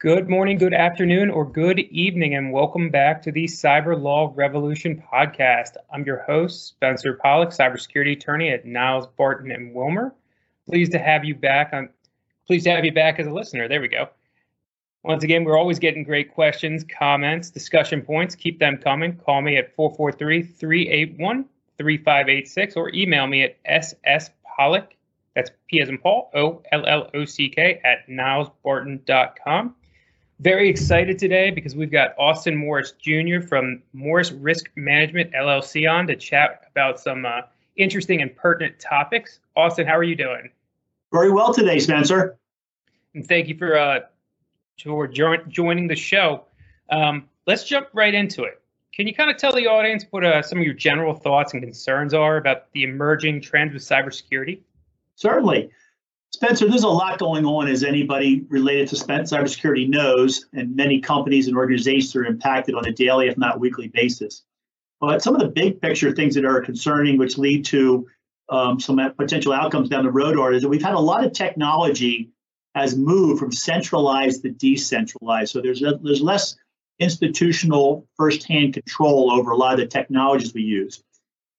Good morning, good afternoon, or good evening, and welcome back to the Cyber Law Revolution podcast. I'm your host, Spencer Pollock, cybersecurity attorney at Niles, Barton, and Wilmer. Pleased to have you back as a listener. There we go. Once again, we're always getting great questions, comments, discussion points. Keep them coming. Call me at 443-381-3586 or email me at sspollock, that's P as in Paul, O-L-L-O-C-K, at nilesbarton.com. Very excited today because we've got Austin Morris Jr. from Morris Risk Management LLC on to chat about some interesting and pertinent topics. Austin, how are you doing? Very well today, Spencer. And thank you for joining the show. Let's jump right into it. Can you kind of tell the audience what some of your general thoughts and concerns are about the emerging trends with cybersecurity? Certainly. Spencer, there's a lot going on, as anybody related to cybersecurity knows, and many companies and organizations are impacted on a daily, if not weekly, basis. But some of the big picture things that are concerning, which lead to some potential outcomes down the road, are that we've had a lot of technology has moved from centralized to decentralized. So there's less institutional firsthand control over a lot of the technologies we use.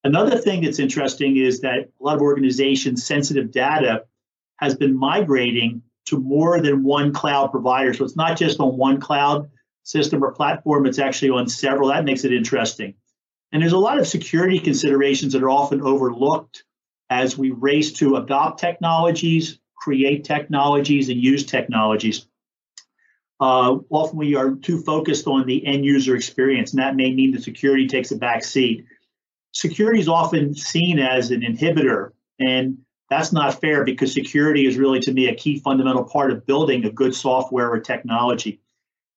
Another thing that's interesting is that a lot of organizations' sensitive data has been migrating to more than one cloud provider. So it's not just on one cloud system or platform, it's actually on several. That makes it interesting. And there's a lot of security considerations that are often overlooked as we race to adopt technologies, create technologies, and use technologies. Often we are too focused on the end user experience, and that may mean that security takes a back seat. Security is often seen as an inhibitor, and that's not fair, because security is really, to me, a key fundamental part of building a good software or technology.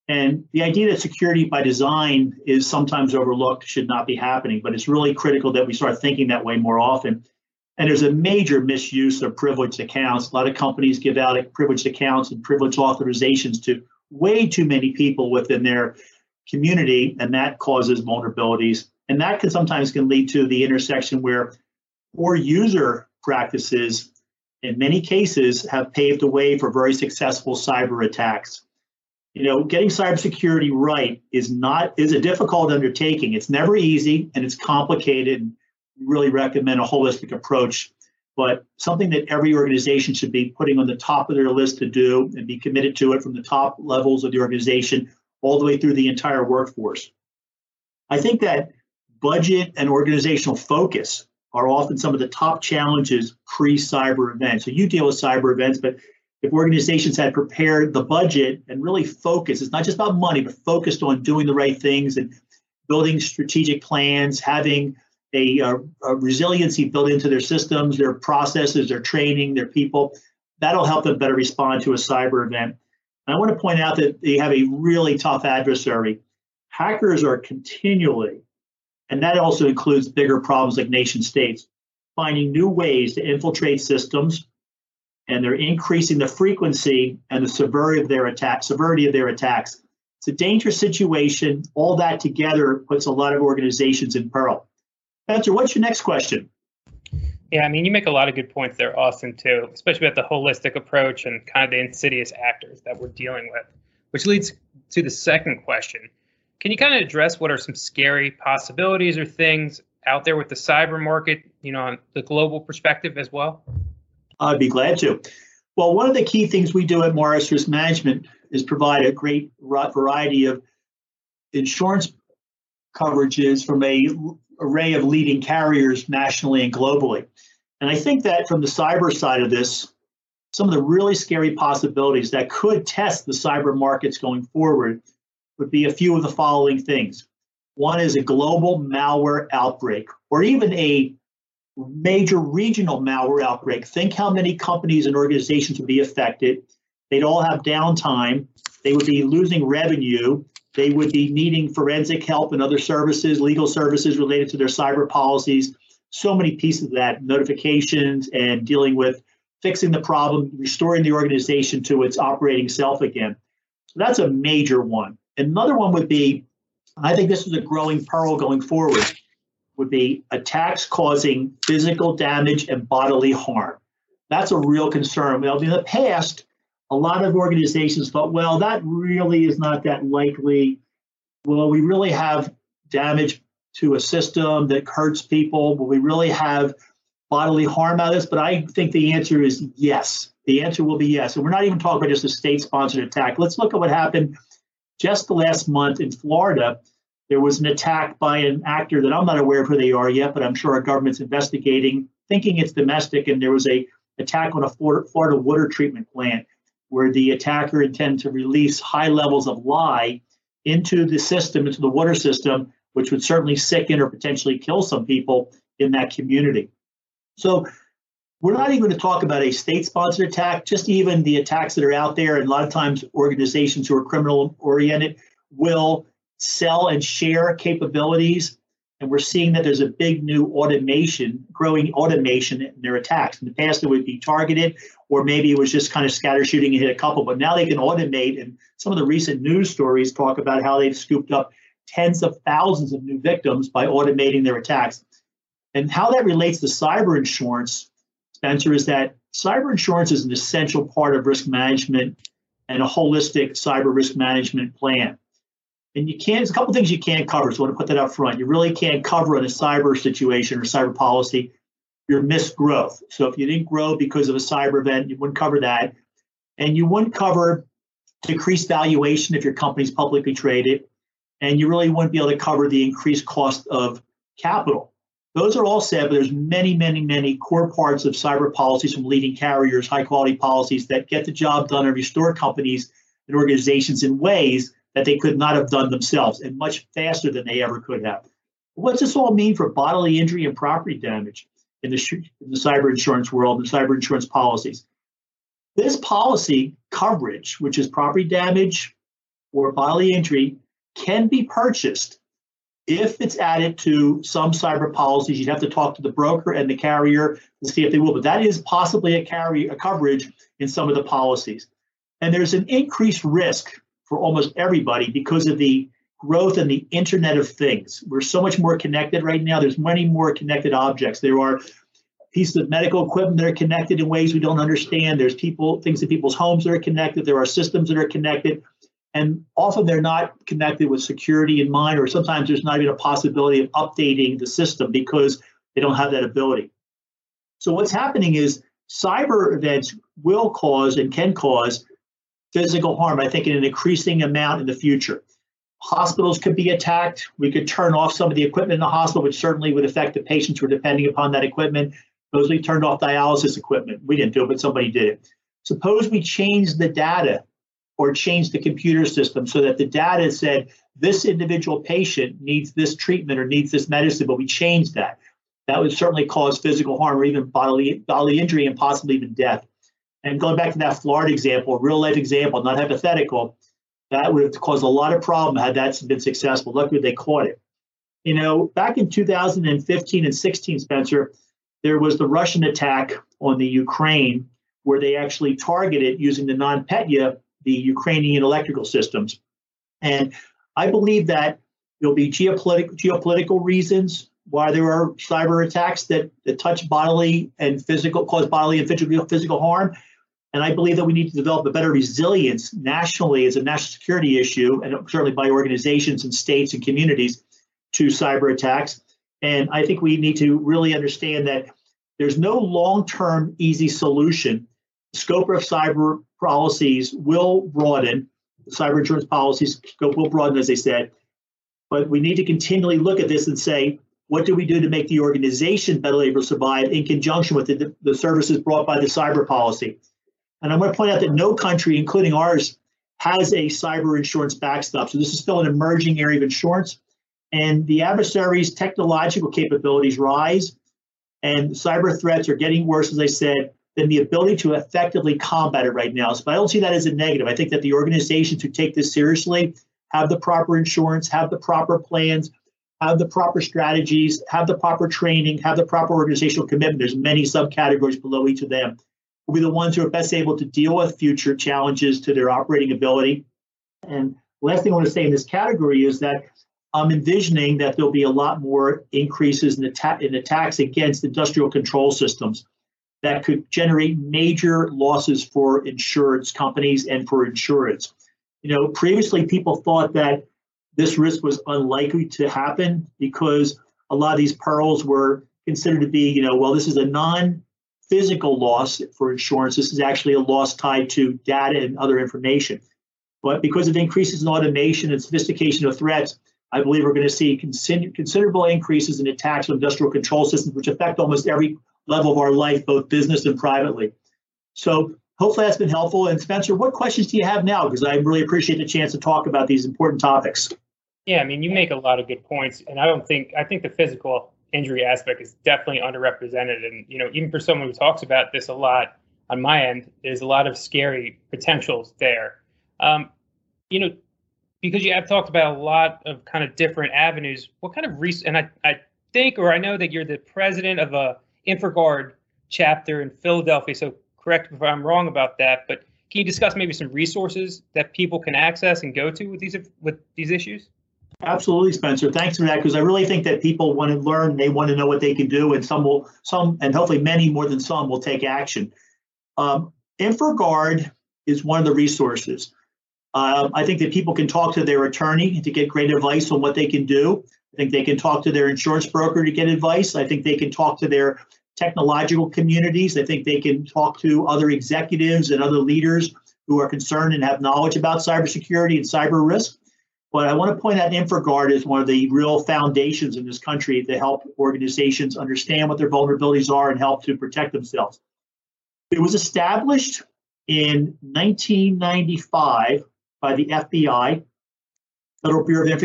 And the idea that security by design is sometimes overlooked should not be happening, but it's really critical that we start thinking that way more often. And there's a major misuse of privileged accounts. A lot of companies give out privileged accounts and privileged authorizations to way too many people within their community, and that causes vulnerabilities. And that can sometimes lead to the intersection where poor user practices, in many cases, have paved the way for very successful cyber attacks. You know, getting cybersecurity right is a difficult undertaking. It's never easy, and it's complicated. Really recommend a holistic approach, but something that every organization should be putting on the top of their list to do and be committed to it from the top levels of the organization all the way through the entire workforce. I think that budget and organizational focus are often some of the top challenges pre-cyber events. So you deal with cyber events, but if organizations had prepared the budget and really focused, it's not just about money, but focused on doing the right things and building strategic plans, having a resiliency built into their systems, their processes, their training, their people. That'll help them better respond to a cyber event. And I want to point out that they have a really tough adversary. Hackers are continually, and that also includes bigger problems like nation states, finding new ways to infiltrate systems, and they're increasing the frequency and the severity of their attacks. It's a dangerous situation. All that together puts a lot of organizations in peril. Spencer, what's your next question? Yeah, I mean, you make a lot of good points there, Austin, too, especially about the holistic approach and kind of the insidious actors that we're dealing with, which leads to the second question. Can you kind of address what are some scary possibilities or things out there with the cyber market, you know, on the global perspective as well? I'd be glad to. Well, one of the key things we do at Morris Risk Management is provide a great variety of insurance coverages from an array of leading carriers nationally and globally. And I think that from the cyber side of this, some of the really scary possibilities that could test the cyber markets going forward would be a few of the following things. One is a global malware outbreak, or even a major regional malware outbreak. Think how many companies and organizations would be affected. They'd all have downtime. They would be losing revenue. They would be needing forensic help and other services, legal services related to their cyber policies. So many pieces of that, notifications and dealing with fixing the problem, restoring the organization to its operating self again. So that's a major one. Another one would be, I think this is a growing peril going forward, would be attacks causing physical damage and bodily harm. That's a real concern. Well, in the past, a lot of organizations thought, well, that really is not that likely. Will we really have damage to a system that hurts people? Will we really have bodily harm out of this? But I think the answer is yes. The answer will be yes. And we're not even talking about just a state-sponsored attack. Let's look at what happened just the last month in Florida. There was an attack by an actor that I'm not aware of who they are yet, but I'm sure our government's investigating, thinking it's domestic, and there was an attack on a Florida water treatment plant where the attacker intended to release high levels of lye into the system, into the water system, which would certainly sicken or potentially kill some people in that community. So we're not even going to talk about a state-sponsored attack, just even the attacks that are out there. And a lot of times organizations who are criminal-oriented will sell and share capabilities. And we're seeing that there's a big new automation, growing automation in their attacks. In the past, it would be targeted, or maybe it was just kind of scatter shooting and hit a couple. But now they can automate. And some of the recent news stories talk about how they've scooped up tens of thousands of new victims by automating their attacks. And how that relates to cyber insurance, Spencer, is that cyber insurance is an essential part of risk management and a holistic cyber risk management plan. And you can't, there's a couple things you can't cover, so I want to put that up front. You really can't cover in a cyber situation or cyber policy your missed growth. So if you didn't grow because of a cyber event, you wouldn't cover that. And you wouldn't cover decreased valuation if your company's publicly traded. And you really wouldn't be able to cover the increased cost of capital. Those are all said, but there's many, many, many core parts of cyber policies from leading carriers, high quality policies that get the job done and restore companies and organizations in ways that they could not have done themselves and much faster than they ever could have. What's this all mean for bodily injury and property damage in the cyber insurance world and cyber insurance policies? This policy coverage, which is property damage or bodily injury, can be purchased if it's added to some cyber policies. You'd have to talk to the broker and the carrier to see if they will, but that is possibly a coverage in some of the policies. And there's an increased risk for almost everybody because of the growth in the Internet of Things. We're so much more connected right now. There's many more connected objects. There are pieces of medical equipment that are connected in ways we don't understand. There's people, things in people's homes that are connected. There are systems that are connected. And often they're not connected with security in mind, or sometimes there's not even a possibility of updating the system because they don't have that ability. So what's happening is cyber events will cause and can cause physical harm, I think, in an increasing amount in the future. Hospitals could be attacked. We could turn off some of the equipment in the hospital, which certainly would affect the patients who are depending upon that equipment. Suppose we turned off dialysis equipment. We didn't do it, but somebody did it. Suppose we changed the data or changed the computer system so that the data said this individual patient needs this treatment or needs this medicine, but we changed that. That would certainly cause physical harm or even bodily injury and possibly even death. And going back to that Florida example, real life example, not hypothetical, that would have caused a lot of problem had that been successful. Luckily, they caught it. You know, back in 2015 and 16, Spencer, there was the Russian attack on the Ukraine where they actually targeted using the NotPetya, the Ukrainian electrical systems. And I believe that there'll be geopolitical reasons why there are cyber attacks that touch bodily and physical, cause bodily and physical harm. And I believe that we need to develop a better resilience nationally as a national security issue, and certainly by organizations and states and communities, to cyber attacks. And I think we need to really understand that there's no long-term easy solution. The scope of cyber policies will broaden. The cyber insurance policies scope will broaden, as I said. But we need to continually look at this and say, what do we do to make the organization better able to survive in conjunction with the services brought by the cyber policy? And I'm going to point out that no country, including ours, has a cyber insurance backstop. So this is still an emerging area of insurance. And the adversary's technological capabilities rise, and cyber threats are getting worse, as I said, than the ability to effectively combat it right now. So I don't see that as a negative. I think that the organizations who take this seriously have the proper insurance, have the proper plans, have the proper strategies, have the proper training, have the proper organizational commitment. There's many subcategories below each of them. Will be the ones who are best able to deal with future challenges to their operating ability. And last thing I want to say in this category is that I'm envisioning that there'll be a lot more increases in attacks against industrial control systems. that could generate major losses for insurance companies and for insurance. You know, previously people thought that this risk was unlikely to happen because a lot of these perils were considered to be, you know, well, this is a non-physical loss for insurance. This is actually a loss tied to data and other information. But because of increases in automation and sophistication of threats, I believe we're going to see considerable increases in attacks on industrial control systems, which affect almost every level of our life, both business and privately. So hopefully that's been helpful. And Spencer, what questions do you have now? Because I really appreciate the chance to talk about these important topics. Yeah, I mean, you make a lot of good points, and I think the physical injury aspect is definitely underrepresented. And, you know, even for someone who talks about this a lot on my end, there's a lot of scary potentials there. You know, because you have talked about a lot of kind of different avenues, what kind of research, and I know that you're the president of a InfraGard chapter in Philadelphia, so correct me if I'm wrong about that, but can you discuss maybe some resources that people can access and go to with these issues? Absolutely, Spencer. Thanks for that, because I really think that people want to learn, they want to know what they can do, and some, and hopefully many more than some, will take action. InfraGard is one of the resources. I think that people can talk to their attorney to get great advice on what they can do. I think they can talk to their insurance broker to get advice. I think they can talk to their technological communities. I think they can talk to other executives and other leaders who are concerned and have knowledge about cybersecurity and cyber risk. But I want to point out InfraGard is one of the real foundations in this country to help organizations understand what their vulnerabilities are and help to protect themselves. It was established in 1995 by the FBI, Federal Bureau of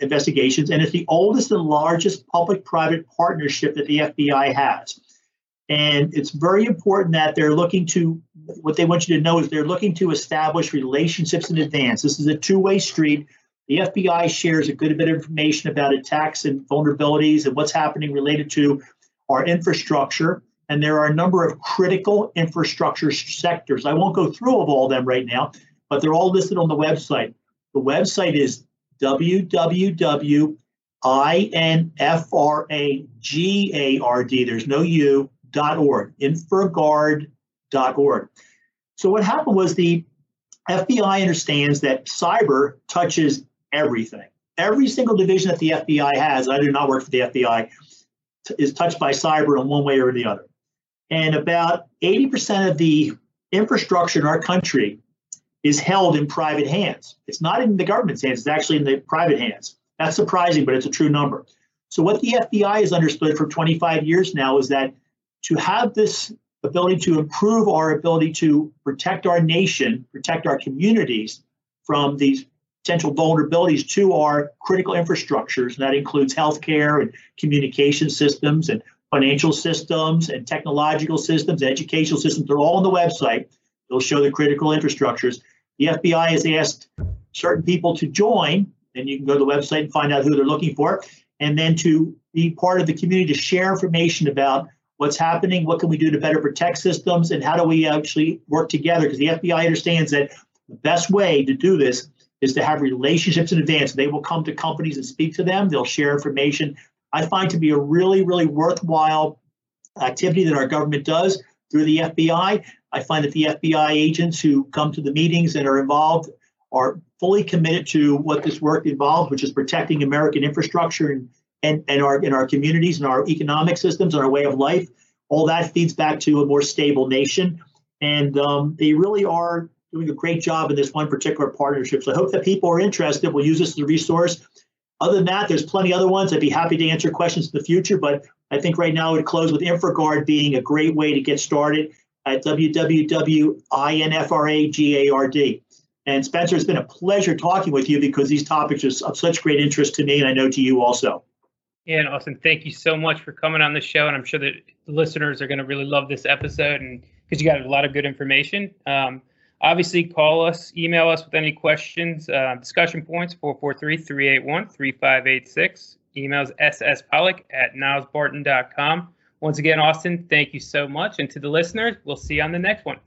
Investigations, and it's the oldest and largest public-private partnership that the FBI has. And it's very important that they're looking to, what they want you to know is they're looking to establish relationships in advance. This is a two-way street. The FBI shares a good bit of information about attacks and vulnerabilities and what's happening related to our infrastructure. And there are a number of critical infrastructure sectors. I won't go through all of them right now, but they're all listed on the website. The website is www.infragard, there's no u.org, infragard.org. So what happened was the FBI understands that cyber touches everything. Every single division that the FBI has, I do not work for the FBI, is touched by cyber in one way or the other. And about 80% of the infrastructure in our country is held in private hands. It's not in the government's hands, it's actually in the private hands. That's surprising, but it's a true number. So what the FBI has understood for 25 years now is that to have this ability to improve our ability to protect our nation, protect our communities from these potential vulnerabilities to our critical infrastructures, and that includes healthcare and communication systems and financial systems and technological systems, educational systems, they're all on the website. They'll show the critical infrastructures. The FBI has asked certain people to join, and you can go to the website and find out who they're looking for, and then to be part of the community to share information about what's happening, what can we do to better protect systems, and how do we actually work together, because the FBI understands that the best way to do this is to have relationships in advance. They will come to companies and speak to them. They'll share information. I find to be a really, really worthwhile activity that our government does through the FBI. I find that the FBI agents who come to the meetings and are involved are fully committed to what this work involves, which is protecting American infrastructure and our communities and our economic systems and our way of life. All that feeds back to a more stable nation. And they really are doing a great job in this one particular partnership. So I hope that people are interested. We'll use this as a resource. Other than that, there's plenty of other ones. I'd be happy to answer questions in the future, but I think right now I would close with InfraGard being a great way to get started at www.infragard. And Spencer, it's been a pleasure talking with you because these topics are of such great interest to me, and I know to you also. Yeah, and Austin, thank you so much for coming on the show. And I'm sure that the listeners are going to really love this episode, and because you got a lot of good information. Obviously, call us, email us with any questions, discussion points, 443-381-3586. Emails sspollock@nilesbarton.com. Once again, Austin, thank you so much. And to the listeners, we'll see you on the next one.